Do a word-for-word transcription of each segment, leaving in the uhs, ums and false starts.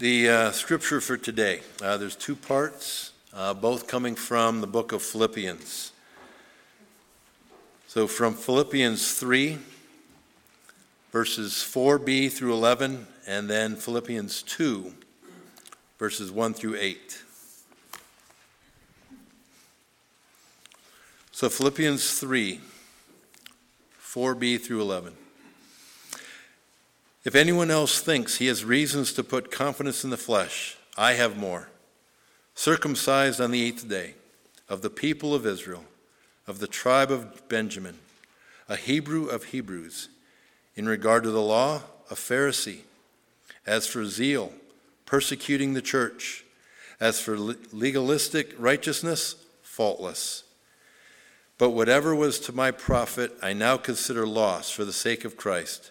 The uh, scripture for today, uh, there's two parts, uh, both coming from the book of Philippians. So from Philippians three, verses four b through eleven, and then Philippians two, verses one through eight. So Philippians three, four b through eleven. If anyone else thinks he has reasons to put confidence in the flesh, I have more. Circumcised on the eighth day, of the people of Israel, of the tribe of Benjamin, a Hebrew of Hebrews, in regard to the law, a Pharisee, as for zeal, persecuting the church, as for legalistic righteousness, faultless. But whatever was to my profit, I now consider loss for the sake of Christ.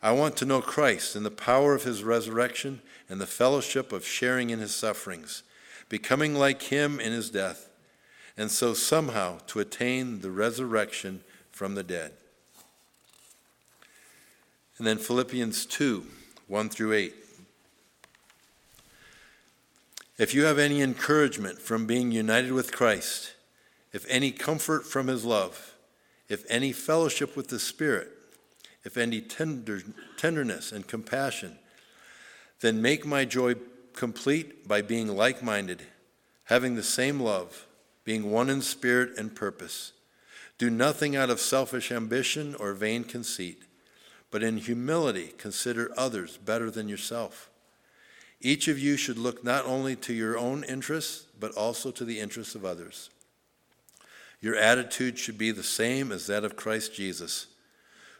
I want to know Christ and the power of his resurrection and the fellowship of sharing in his sufferings, becoming like him in his death, and so somehow to attain the resurrection from the dead. And then Philippians two, one through eight. If you have any encouragement from being united with Christ, if any comfort from his love, if any fellowship with the Spirit, if any tender, tenderness and compassion, then make my joy complete by being like-minded, having the same love, being one in spirit and purpose. Do nothing out of selfish ambition or vain conceit, but in humility consider others better than yourself. Each of you should look not only to your own interests, but also to the interests of others. Your attitude should be the same as that of Christ Jesus,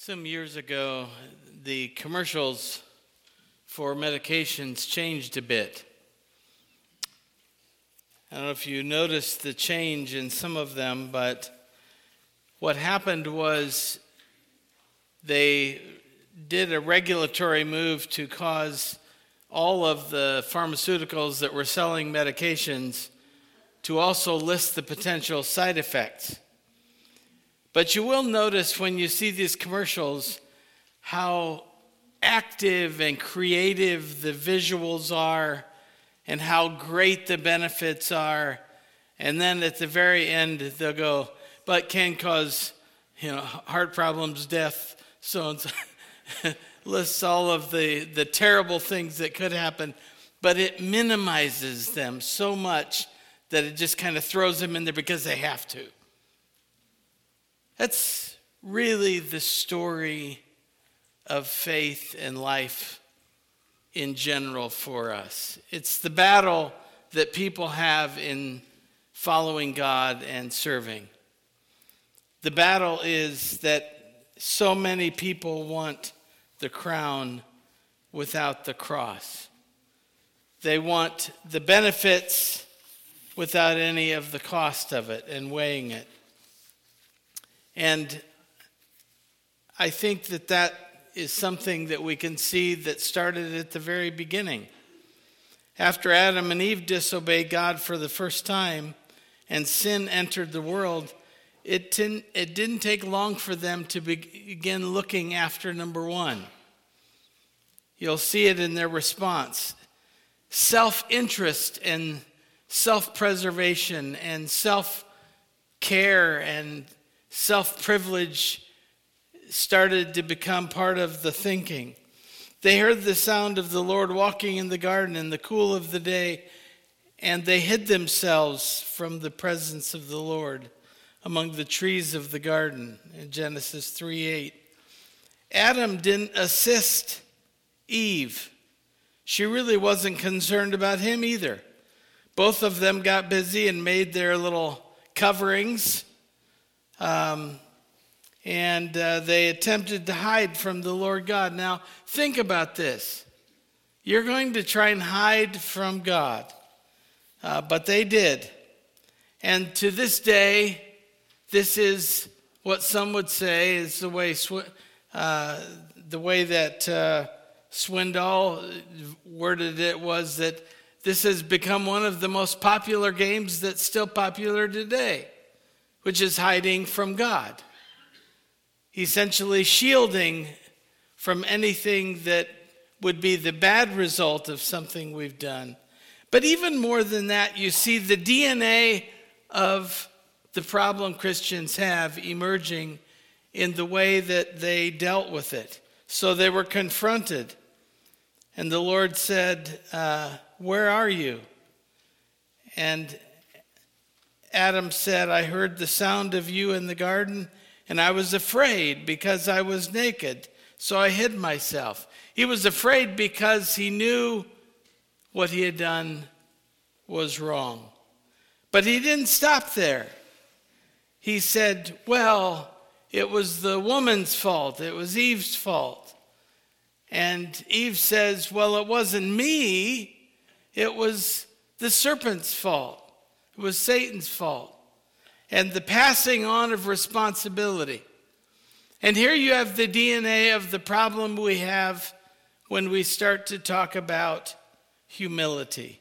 Some years ago, the commercials for medications changed a bit. I don't know if you noticed the change in some of them, but what happened was they did a regulatory move to cause all of the pharmaceuticals that were selling medications to also list the potential side effects. But you will notice when you see these commercials how active and creative the visuals are and how great the benefits are. And then at the very end, they'll go, but can cause, you know, heart problems, death, so and so. Lists all of the, the terrible things that could happen. But it minimizes them so much that it just kind of throws them in there because they have to. That's really the story of faith and life in general for us. It's the battle that people have in following God and serving. The battle is that so many people want the crown without the cross. They want the benefits without any of the cost of it and weighing it. And I think that that is something that we can see that started at the very beginning. After Adam and Eve disobeyed God for the first time and sin entered the world, it didn't, it didn't take long for them to begin looking after number one. You'll see it in their response. Self-interest and self-preservation and self-care and self-privilege started to become part of the thinking. They heard the sound of the Lord walking in the garden in the cool of the day, and they hid themselves from the presence of the Lord among the trees of the garden, in Genesis three eight. Adam didn't assist Eve. She really wasn't concerned about him either. Both of them got busy and made their little coverings, um, and uh, they attempted to hide from the Lord God. Now, think about this. You're going to try and hide from God, uh, but they did. And to this day, this is what some would say is the way Sw- uh, the way that uh, Swindoll worded it was that this has become one of the most popular games that's still popular today, which is hiding from God. Essentially shielding from anything that would be the bad result of something we've done. But even more than that, you see the D N A of the problem Christians have emerging in the way that they dealt with it. So they were confronted, and the Lord said, uh, where are you? And Adam said, I heard the sound of you in the garden, and I was afraid because I was naked, so I hid myself. He was afraid because he knew what he had done was wrong. But he didn't stop there. He said, well, it was the woman's fault. It was Eve's fault. And Eve says, well, it wasn't me. It was the serpent's fault. It was Satan's fault. And the passing on of responsibility. And here you have the D N A of the problem we have when we start to talk about humility.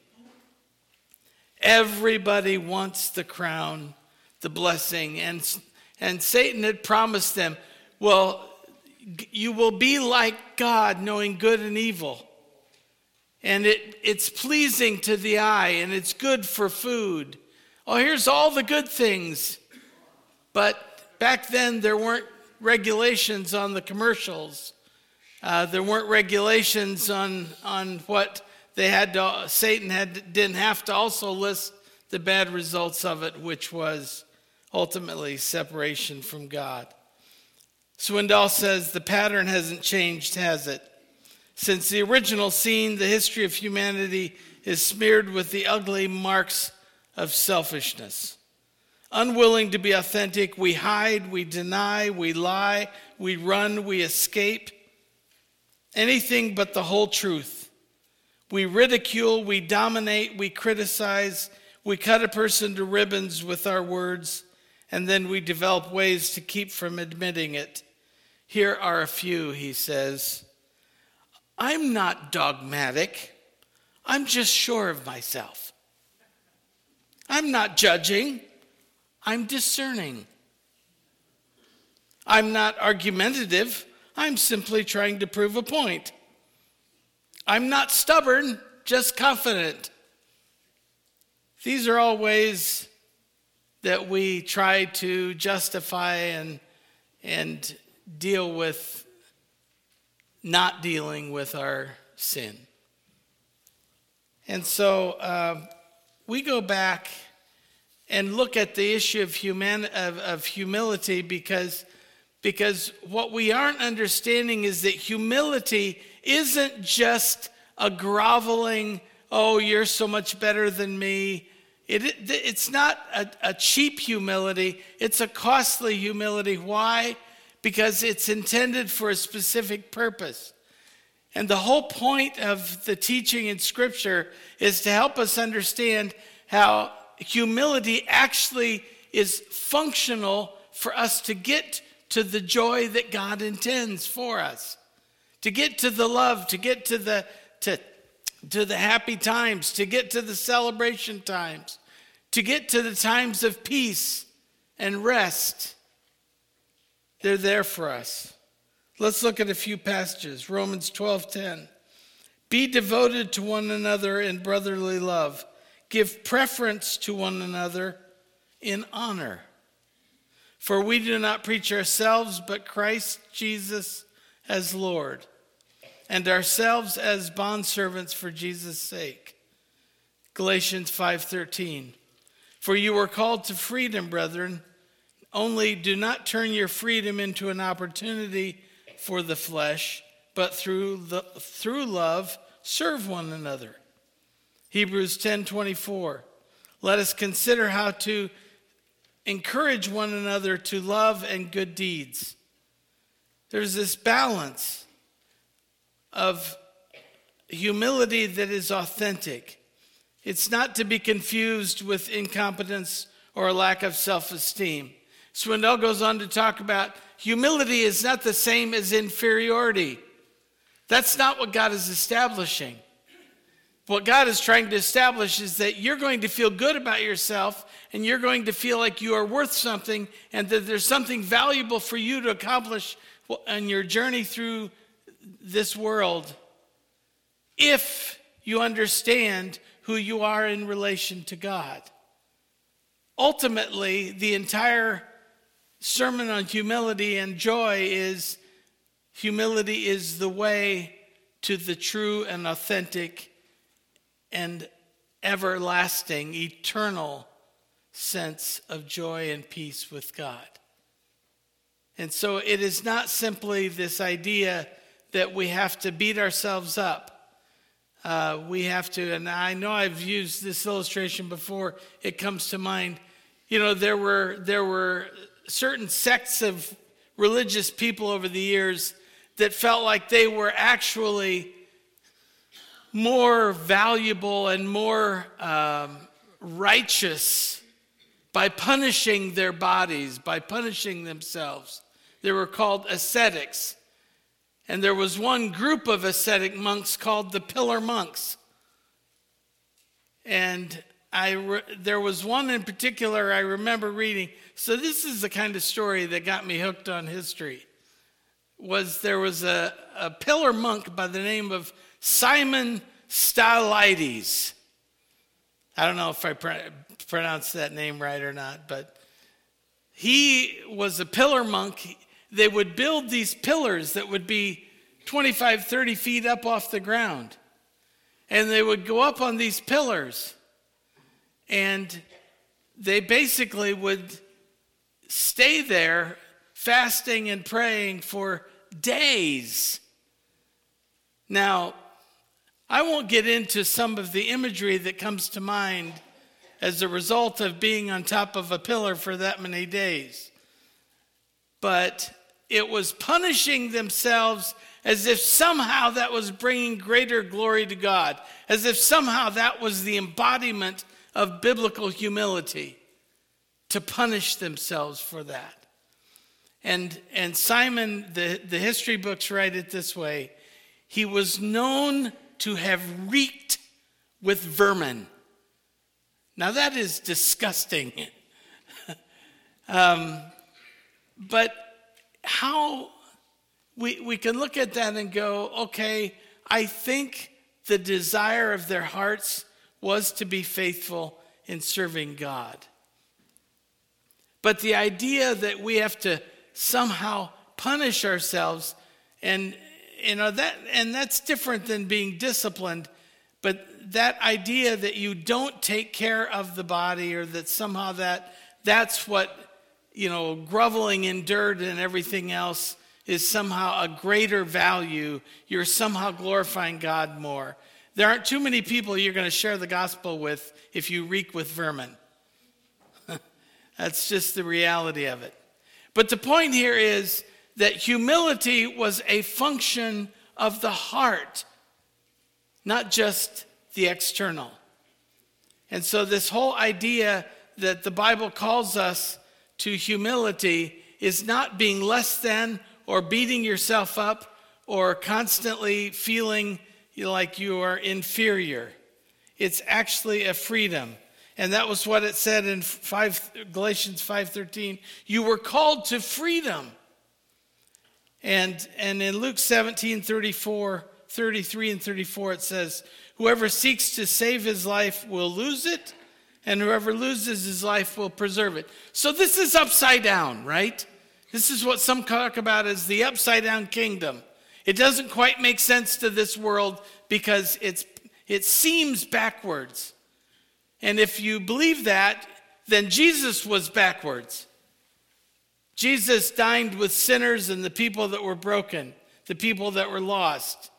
Everybody wants the crown, the blessing, and, and Satan had promised them, well, you will be like God, knowing good and evil. And it, it's pleasing to the eye, and it's good for food. Oh, here's all the good things. But back then, there weren't regulations on the commercials. Uh, there weren't regulations on on what they had to, Satan had didn't have to also list the bad results of it, which was ultimately separation from God. Swindoll says, the pattern hasn't changed, has it? Since the original scene, the history of humanity is smeared with the ugly marks of selfishness. Unwilling to be authentic, we hide, we deny, we lie, we run, we escape. Anything but the whole truth. We ridicule, we dominate, we criticize, we cut a person to ribbons with our words, and then we develop ways to keep from admitting it. Here are a few, he says. I'm not dogmatic. I'm just sure of myself. I'm not judging. I'm discerning. I'm not argumentative. I'm simply trying to prove a point. I'm not stubborn, just confident. These are all ways that we try to justify and, and deal with not dealing with our sin. And so... Uh, We go back and look at the issue of human of, of humility because, because what we aren't understanding is that humility isn't just a groveling, oh, you're so much better than me. It, it, it's not a, a cheap humility. It's a costly humility. Why? Because it's intended for a specific purpose. And the whole point of the teaching in Scripture is to help us understand how humility actually is functional for us to get to the joy that God intends for us, to get to the love, to get to the to, to the happy times, to get to the celebration times, to get to the times of peace and rest. They're there for us. Let's look at a few passages. Romans twelve ten. Be devoted to one another in brotherly love. Give preference to one another in honor. For we do not preach ourselves, but Christ Jesus as Lord. and ourselves as bondservants for Jesus' sake. Galatians five thirteen. For you were called to freedom, brethren. Only do not turn your freedom into an opportunity for the flesh, but through the, through love serve one another. Hebrews ten twenty-four. Let us consider how to encourage one another to love and good deeds. There's this balance of humility that is authentic. It's not to be confused with incompetence or a lack of self-esteem. Swindoll goes on to talk about humility is not the same as inferiority. That's not what God is establishing. What God is trying to establish is that you're going to feel good about yourself, and you're going to feel like you are worth something, and that there's something valuable for you to accomplish on your journey through this world if you understand who you are in relation to God. Ultimately, the entire sermon on humility and joy is humility is the way to the true and authentic and everlasting, eternal sense of joy and peace with God. And so it is not simply this idea that we have to beat ourselves up. Uh, we have to, and I know I've used this illustration before, it comes to mind. You know, there were there were certain sects of religious people over the years that felt like they were actually more valuable and more um, righteous by punishing their bodies, by punishing themselves. They were called ascetics. And there was one group of ascetic monks called the Pillar Monks. And I re- there was one in particular I remember reading. So this is the kind of story that got me hooked on history. Was there was a, a pillar monk by the name of Simon Stylites. I don't know if I pr- pronounced that name right or not, but he was a pillar monk. They would build these pillars that would be twenty-five, thirty feet up off the ground. And they would go up on these pillars. And they basically would stay there fasting and praying for days. Now, I won't get into some of the imagery that comes to mind as a result of being on top of a pillar for that many days. But it was punishing themselves as if somehow that was bringing greater glory to God, as if somehow that was the embodiment of biblical humility, to punish themselves for that. And and Simon, the, the history books write it this way, he was known to have reeked with vermin. Now that is disgusting. um But how we we can look at that and go, okay, I think the desire of their hearts was to be faithful in serving God. But the idea that we have to somehow punish ourselves, and you know that and that's different than being disciplined, but that idea that you don't take care of the body, or that somehow that that's what you know, groveling in dirt and everything else is somehow a greater value. You're somehow glorifying God more. There aren't too many people you're going to share the gospel with if you reek with vermin. That's just the reality of it. But the point here is that humility was a function of the heart, not just the external. And so this whole idea that the Bible calls us to humility is not being less than or beating yourself up or constantly feeling like you are inferior. It's actually a freedom. And that was what it said in Galatians five thirteen. You were called to freedom. And and in Luke seventeen thirty-four, thirty-three and thirty-four it says, whoever seeks to save his life will lose it, and whoever loses his life will preserve it. So this is upside down, right? This is what some talk about as the upside down kingdom. It doesn't quite make sense to this world because it's it seems backwards. And if you believe that, then Jesus was backwards. Jesus dined with sinners and the people that were broken, the people that were lost.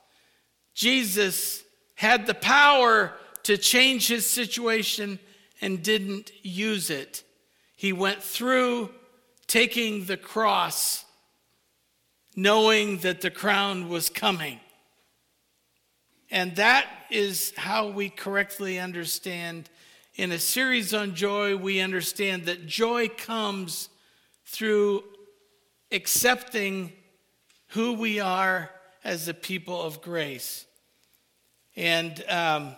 Jesus had the power to change his situation and didn't use it. He went through taking the cross, knowing that the crown was coming. And that is how we correctly understand. In a series on joy, we understand that joy comes through accepting who we are as a people of grace. And um,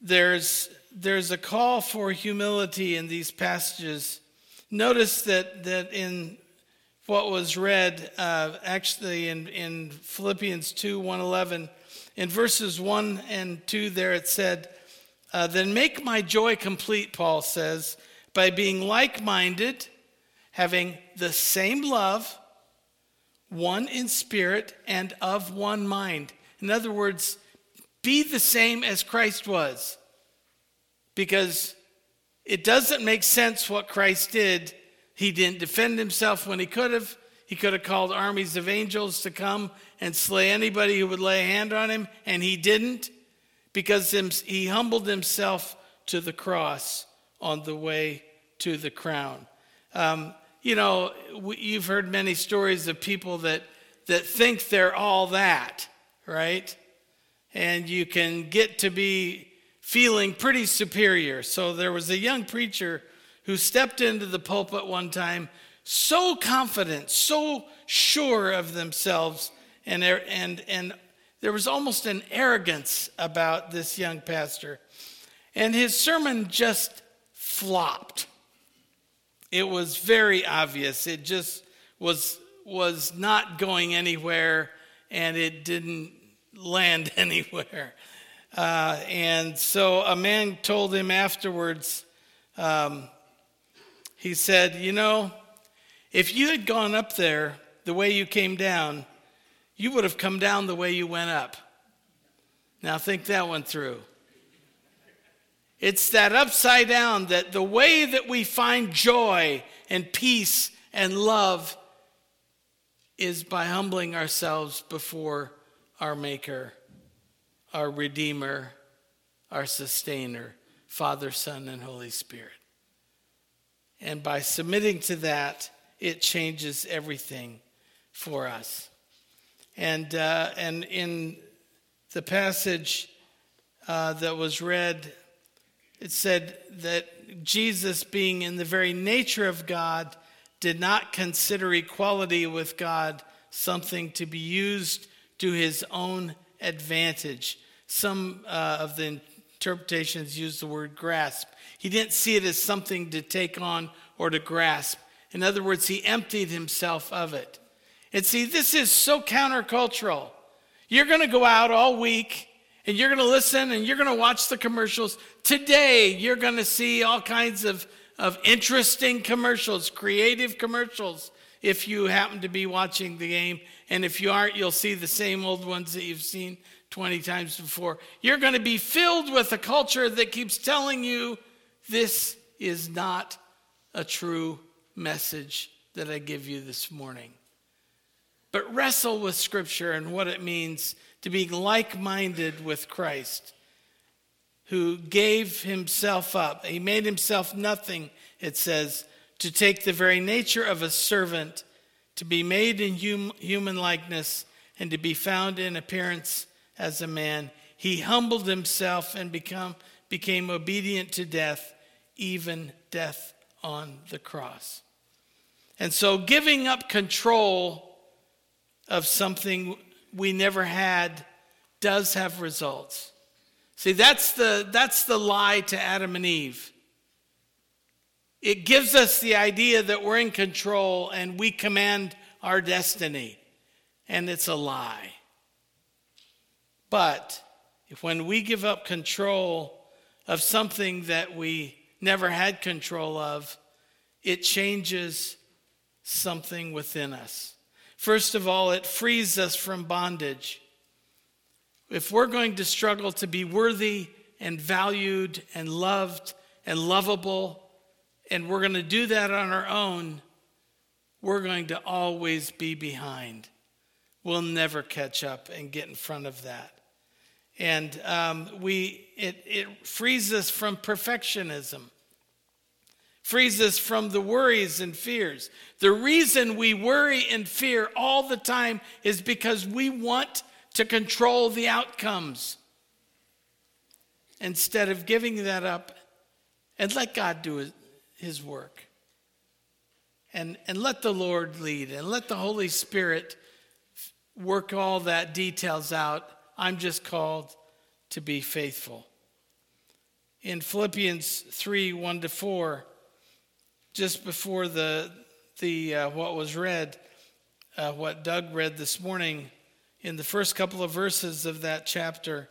there's there's a call for humility in these passages. Notice that that in what was read, uh, actually in, in Philippians two, one eleven, in verses one and two there it said, uh, then make my joy complete, Paul says, by being like-minded, having the same love, one in spirit and of one mind. In other words, be the same as Christ was, because it doesn't make sense what Christ did. He didn't defend himself when he could have. He could have called armies of angels to come and slay anybody who would lay a hand on him, and he didn't, because he humbled himself to the cross on the way to the crown. Um, you know, you've heard many stories of people that, that think they're all that, right? And you can get to be feeling pretty superior. So there was a young preacher who stepped into the pulpit one time so confident, so sure of themselves, and and and there was almost an arrogance about this young pastor. And his sermon just flopped. It was very obvious. It just was was not going anywhere, and it didn't land anywhere. Uh, and so a man told him afterwards, um, he said, you know, if you had gone up there the way you came down, you would have come down the way you went up. Now think that one through. It's that upside down, that the way that we find joy and peace and love is by humbling ourselves before our Maker, our Redeemer, our Sustainer, Father, Son, and Holy Spirit. And by submitting to that, it changes everything for us. And uh, and in the passage uh, that was read, it said that Jesus, being in the very nature of God, did not consider equality with God something to be used to his own advantage. Some uh, of the interpretations use the word grasp. He didn't see it as something to take on or to grasp. In other words, he emptied himself of it. And see, this is so countercultural. You're going to go out all week, and you're going to listen, and you're going to watch the commercials. Today, you're going to see all kinds of, of interesting commercials, creative commercials, if you happen to be watching the game. And if you aren't, you'll see the same old ones that you've seen twenty times before. You're going to be filled with a culture that keeps telling you, this is not a true message that I give you this morning. But wrestle with Scripture and what it means to be like-minded with Christ, who gave himself up. He made himself nothing, it says, to take the very nature of a servant, to be made in hum- human likeness, and to be found in appearance as a man. He humbled himself and become, became obedient to death, even death on the cross. And so giving up control of something we never had does have results. See, that's the that's the lie to Adam and Eve. It gives us the idea that we're in control and we command our destiny, and it's a lie. But if when we give up control of something that we never had control of, it changes something within us. First of all, it frees us from bondage. If we're going to struggle to be worthy and valued and loved and lovable, and we're going to do that on our own, we're going to always be behind. We'll never catch up and get in front of that. And um, we it, it frees us from perfectionism, frees us from the worries and fears. The reason we worry and fear all the time is because we want to control the outcomes instead of giving that up and let God do his, his work. And, and let the Lord lead and let the Holy Spirit work all that details out. I'm just called to be faithful. In Philippians three, one to four, just before the the uh, what was read, uh, what Doug read this morning, in the first couple of verses of that chapter,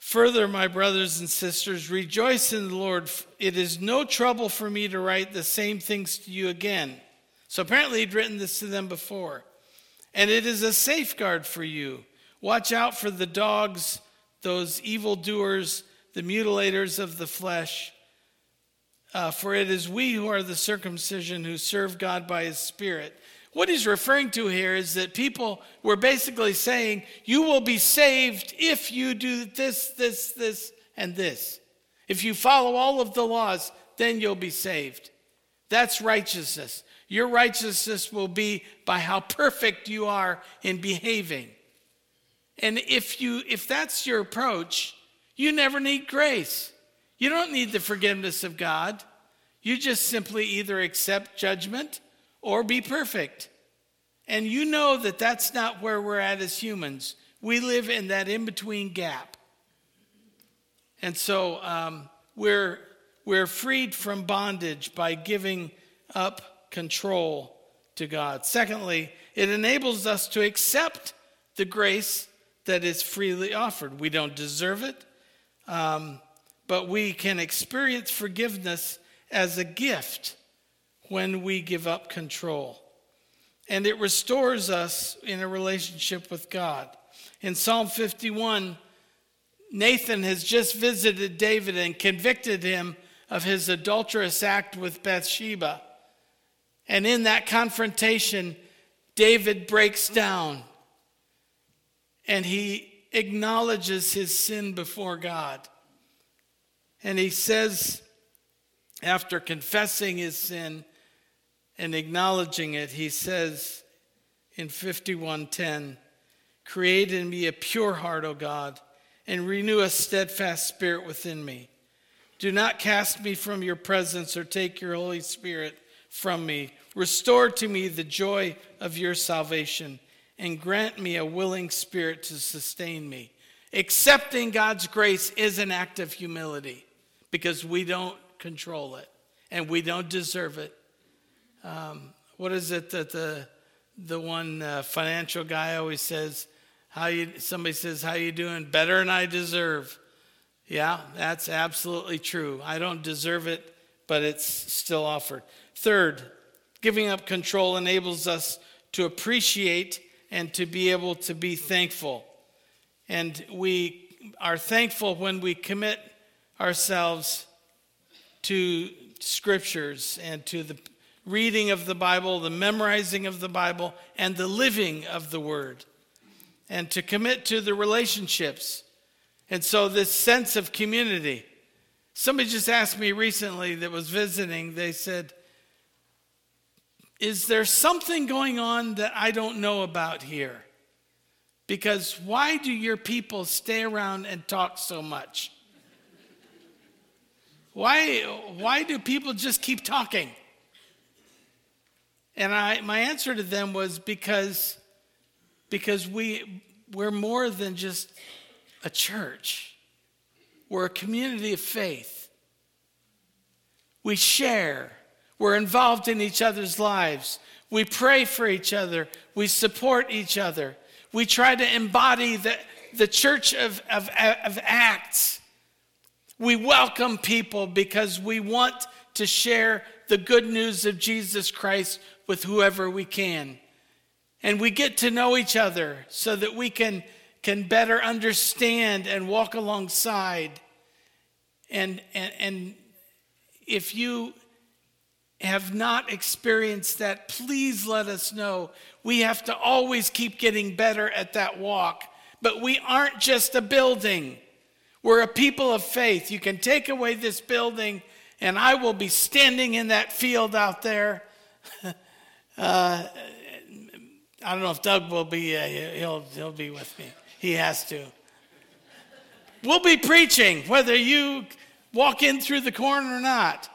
"Further, my brothers and sisters, rejoice in the Lord. It is no trouble for me to write the same things to you again." So apparently he'd written this to them before. "And it is a safeguard for you. Watch out for the dogs, those evildoers, the mutilators of the flesh. Uh, for it is we who are the circumcision who serve God by his Spirit." What he's referring to here is that people were basically saying, you will be saved if you do this, this, this, and this. If you follow all of the laws, then you'll be saved. That's righteousness. Your righteousness will be by how perfect you are in behaving. And if you if that's your approach, you never need grace. You don't need the forgiveness of God. You just simply either accept judgment or be perfect. And you know that that's not where we're at as humans. We live in that in-between gap. And so um, we're we're freed from bondage by giving up control to God. Secondly, it enables us to accept the grace that is freely offered. We don't deserve it. Um, But we can experience forgiveness as a gift when we give up control. And it restores us in a relationship with God. In Psalm fifty-one, Nathan has just visited David and convicted him of his adulterous act with Bathsheba. And in that confrontation, David breaks down and he acknowledges his sin before God. And he says, after confessing his sin and acknowledging it, he says in fifty-one ten, "Create in me a pure heart, O God, and renew a steadfast spirit within me. Do not cast me from your presence or take your Holy Spirit from me. Restore to me the joy of your salvation and grant me a willing spirit to sustain me." Accepting God's grace is an act of humility, because we don't control it and we don't deserve it. Um, what is it that the the one uh, financial guy always says? How you? Somebody says, "How you doing?" "Better than I deserve." Yeah, that's absolutely true. I don't deserve it, but it's still offered. Third, giving up control enables us to appreciate and to be able to be thankful. And we are thankful when we commit ourselves to scriptures and to the reading of the Bible, the memorizing of the Bible, and the living of the Word, and to commit to the relationships. And so this sense of community. Somebody just asked me recently that was visiting, they said, "Is there something going on that I don't know about here? Because why do your people stay around and talk so much? Why why do people just keep talking?" And I my answer to them was because because we we're more than just a church. We're a community of faith. We share. We're involved in each other's lives. We pray for each other. We support each other. We try to embody the, the church of, of, of Acts. We welcome people because we want to share the good news of Jesus Christ with whoever we can. And we get to know each other so that we can, can better understand and walk alongside. And, and, and if you have not experienced that, please let us know. We have to always keep getting better at that walk. But we aren't just a building. We're a people of faith. You can take away this building, and I will be standing in that field out there. uh, I don't know if Doug will be, uh, he'll, he'll be with me. He has to. We'll be preaching whether you walk in through the corn or not.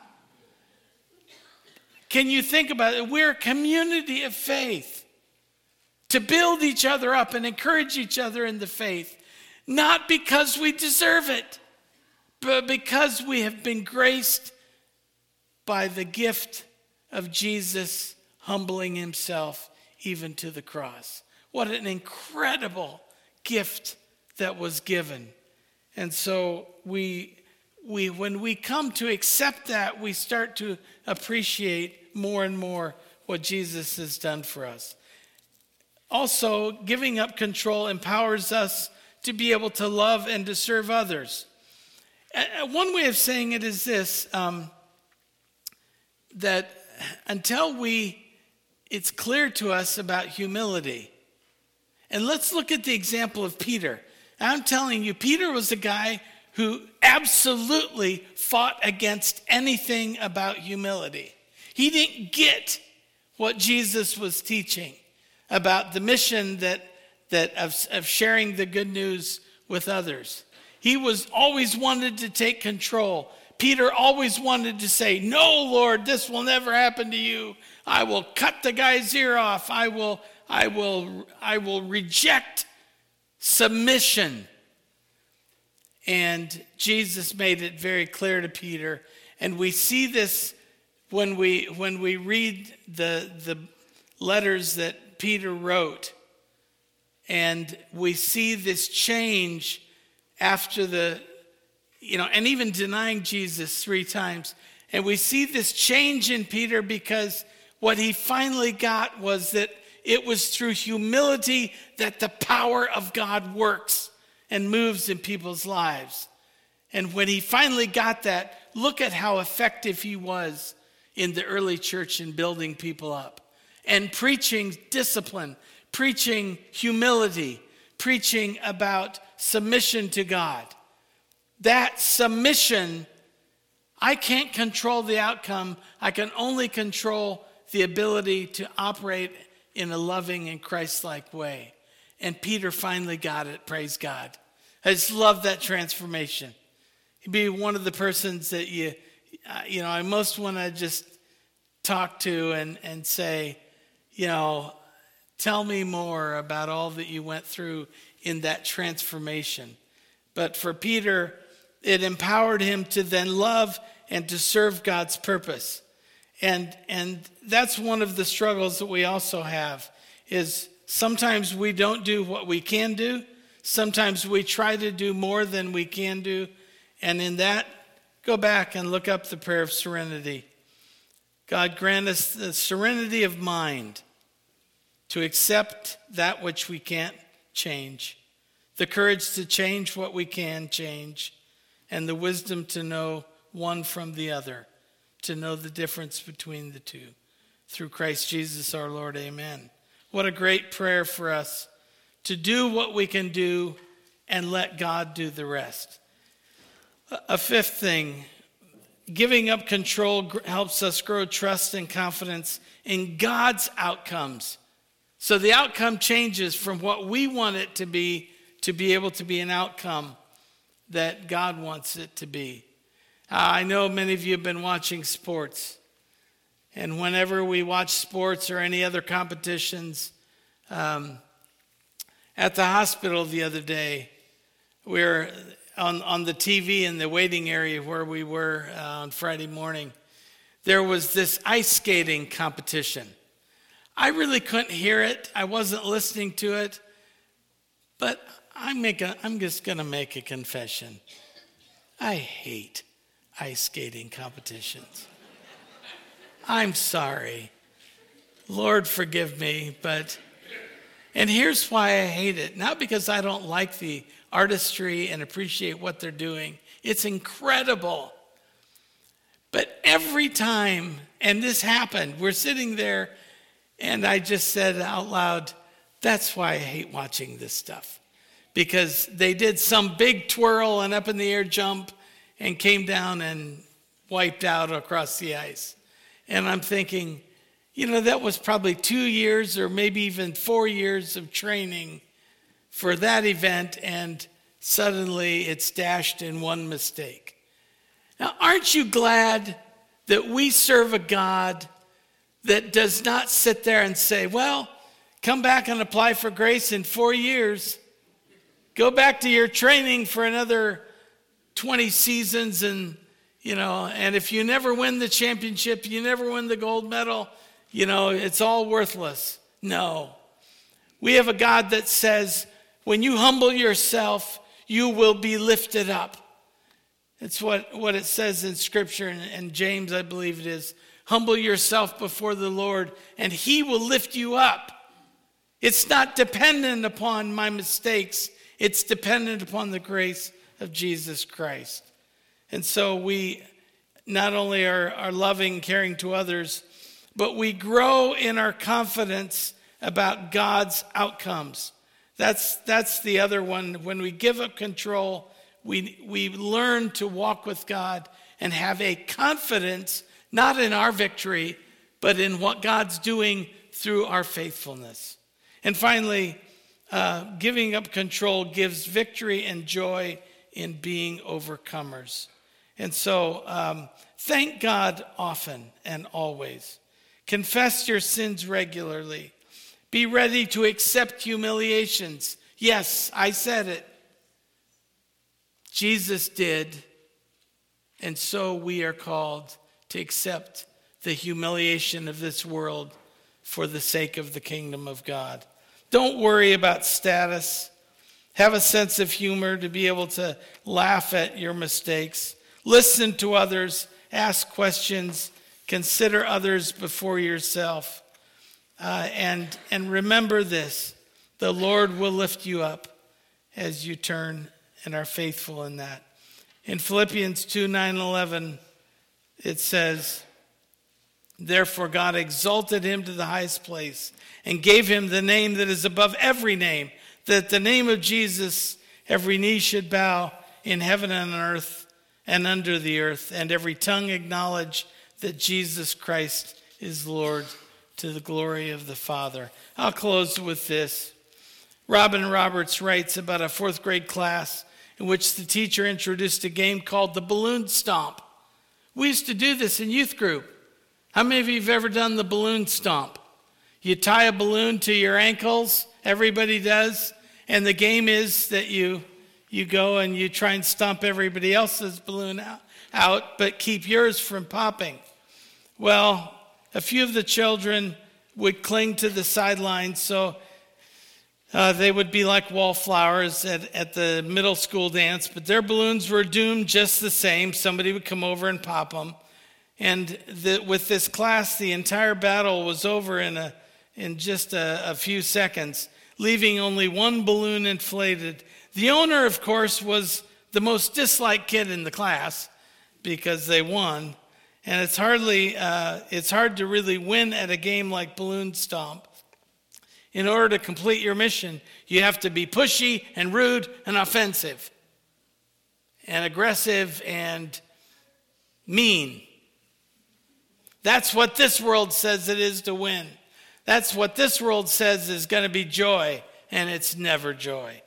Can you think about it? We're a community of faith to build each other up and encourage each other in the faith, not because we deserve it, but because we have been graced by the gift of Jesus humbling himself even to the cross. What an incredible gift that was given. And so we, we, when we come to accept that, we start to appreciate more and more what Jesus has done for us. Also, giving up control empowers us to be able to love and to serve others. One way of saying it is this, um, that until we, it's clear to us about humility. And let's look at the example of Peter. I'm telling you, Peter was a guy who absolutely fought against anything about humility. He didn't get what Jesus was teaching about the mission that, that of, of sharing the good news with others. He was always wanted to take control. Peter always wanted to say, "No, Lord, this will never happen to you. I will cut the guy's ear off. I will, I will, I will reject submission." And Jesus made it very clear to Peter. And we see this when we when we read the the letters that Peter wrote, and we see this change. After the, you know, and even denying Jesus three times. And we see this change in Peter because what he finally got was that it was through humility that the power of God works and moves in people's lives. And when he finally got that, look at how effective he was in the early church in building people up and preaching discipline, preaching humility, preaching about submission to God. That submission, I can't control the outcome. I can only control the ability to operate in a loving and Christ-like way. And Peter finally got it, praise God. I just love that transformation. He'd be one of the persons that you, you know, I most want to just talk to and, and say, you know, tell me more about all that you went through in that transformation. But for Peter, it empowered him to then love and to serve God's purpose. And and that's one of the struggles that we also have, is sometimes we don't do what we can do. Sometimes we try to do more than we can do. And in that, go back and look up the prayer of serenity. God grant us the serenity of mind to accept that which we can't change, the courage to change what we can change, and the wisdom to know one from the other, to know the difference between the two. Through Christ Jesus our Lord, amen. What a great prayer for us, to do what we can do and let God do the rest. A fifth thing, giving up control helps us grow trust and confidence in God's outcomes. So the outcome changes from what we want it to be to be able to be an outcome that God wants it to be. Uh, I know many of you have been watching sports. And whenever we watch sports or any other competitions, um, at the hospital the other day, we were on, on the T V in the waiting area where we were uh, on Friday morning. There was this ice skating competition. I really couldn't hear it. I wasn't listening to it. But I'm, make a, I'm just going to make a confession. I hate ice skating competitions. I'm sorry. Lord, forgive me, but And here's why I hate it. Not because I don't like the artistry and appreciate what they're doing. It's incredible. But every time, and this happened, we're sitting there, and I just said out loud, that's why I hate watching this stuff. Because they did some big twirl and up in the air jump and came down and wiped out across the ice. And I'm thinking, you know, that was probably two years or maybe even four years of training for that event, and suddenly it's dashed in one mistake. Now, aren't you glad that we serve a God that does not sit there and say, well, come back and apply for grace in four years. Go back to your training for another twenty seasons, and, you know, and if you never win the championship, you never win the gold medal, you know, it's all worthless. No. We have a God that says, when you humble yourself, you will be lifted up. That's what, what it says in Scripture, and, and James, I believe it is. Humble yourself before the Lord, and he will lift you up. It's not dependent upon my mistakes. It's dependent upon the grace of Jesus Christ. And so we not only are, are loving, caring to others, but we grow in our confidence about God's outcomes. That's that's the other one. When we give up control, we we learn to walk with God and have a confidence, not in our victory, but in what God's doing through our faithfulness. And finally, uh, giving up control gives victory and joy in being overcomers. And so um, thank God often and always. Confess your sins regularly. Be ready to accept humiliations. Yes, I said it. Jesus did, and so we are called to accept the humiliation of this world for the sake of the kingdom of God. Don't worry about status. Have a sense of humor to be able to laugh at your mistakes. Listen to others. Ask questions. Consider others before yourself. Uh, and and remember this, the Lord will lift you up as you turn and are faithful in that. In Philippians two, nine, eleven, it says, therefore God exalted him to the highest place and gave him the name that is above every name, that the name of Jesus every knee should bow in heaven and on earth and under the earth, and every tongue acknowledge that Jesus Christ is Lord, to the glory of the Father. I'll close with this. Robin Roberts writes about a fourth grade class in which the teacher introduced a game called the balloon stomp. We used to do this in youth group. How many of you have ever done the balloon stomp? You tie a balloon to your ankles, everybody does, and the game is that you you go and you try and stomp everybody else's balloon out, out but keep yours from popping. Well, a few of the children would cling to the sidelines, so uh, they would be like wallflowers at, at the middle school dance, but their balloons were doomed just the same. Somebody would come over and pop them. And the, with this class, the entire battle was over in a in just a, a few seconds, leaving only one balloon inflated. The owner, of course, was the most disliked kid in the class because they won. And it's hardly uh, it's hard to really win at a game like balloon stomp. In order to complete your mission, you have to be pushy and rude and offensive and aggressive and mean. That's what this world says it is to win. That's what this world says is going to be joy, and it's never joy.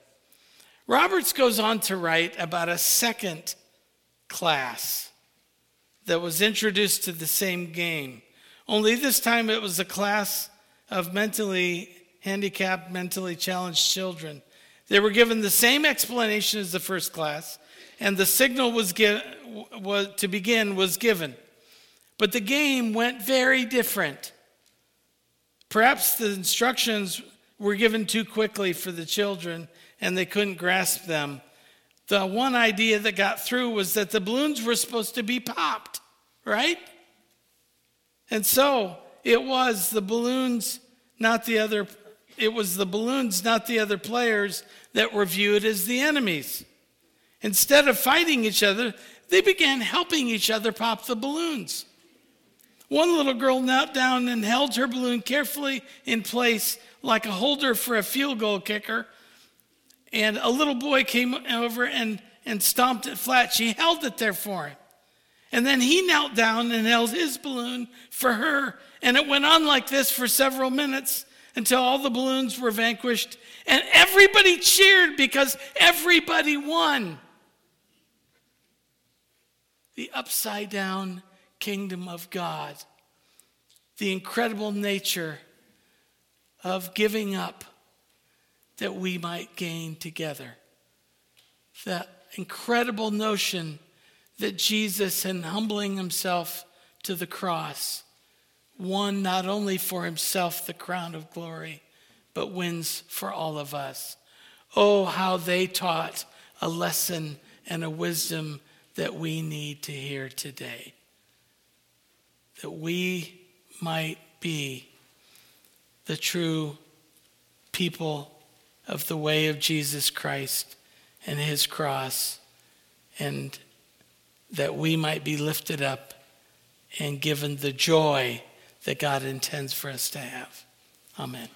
Roberts goes on to write about a second class that was introduced to the same game. Only this time it was a class of mentally handicapped, mentally challenged children. They were given the same explanation as the first class, and the signal was, give, was to begin was given. But the game went very different. Perhaps the instructions were given too quickly for the children, and they couldn't grasp them. The one idea that got through was that the balloons were supposed to be popped, right? And so it was the balloons, not the other it was the balloons, not the other players, that were viewed as the enemies. Instead of fighting each other, they began helping each other pop the balloons. One little girl knelt down and held her balloon carefully in place like a holder for a field goal kicker. And a little boy came over and, and stomped it flat. She held it there for him. And then he knelt down and held his balloon for her. And it went on like this for several minutes until all the balloons were vanquished. And everybody cheered because everybody won. The upside down kingdom of God. The incredible nature of giving up that we might gain together. That incredible notion that Jesus, in humbling himself to the cross, won not only for himself the crown of glory, but wins for all of us. Oh, how they taught a lesson and a wisdom that we need to hear today. That we might be the true people of the way of Jesus Christ and his cross, and that we might be lifted up and given the joy that God intends for us to have. Amen.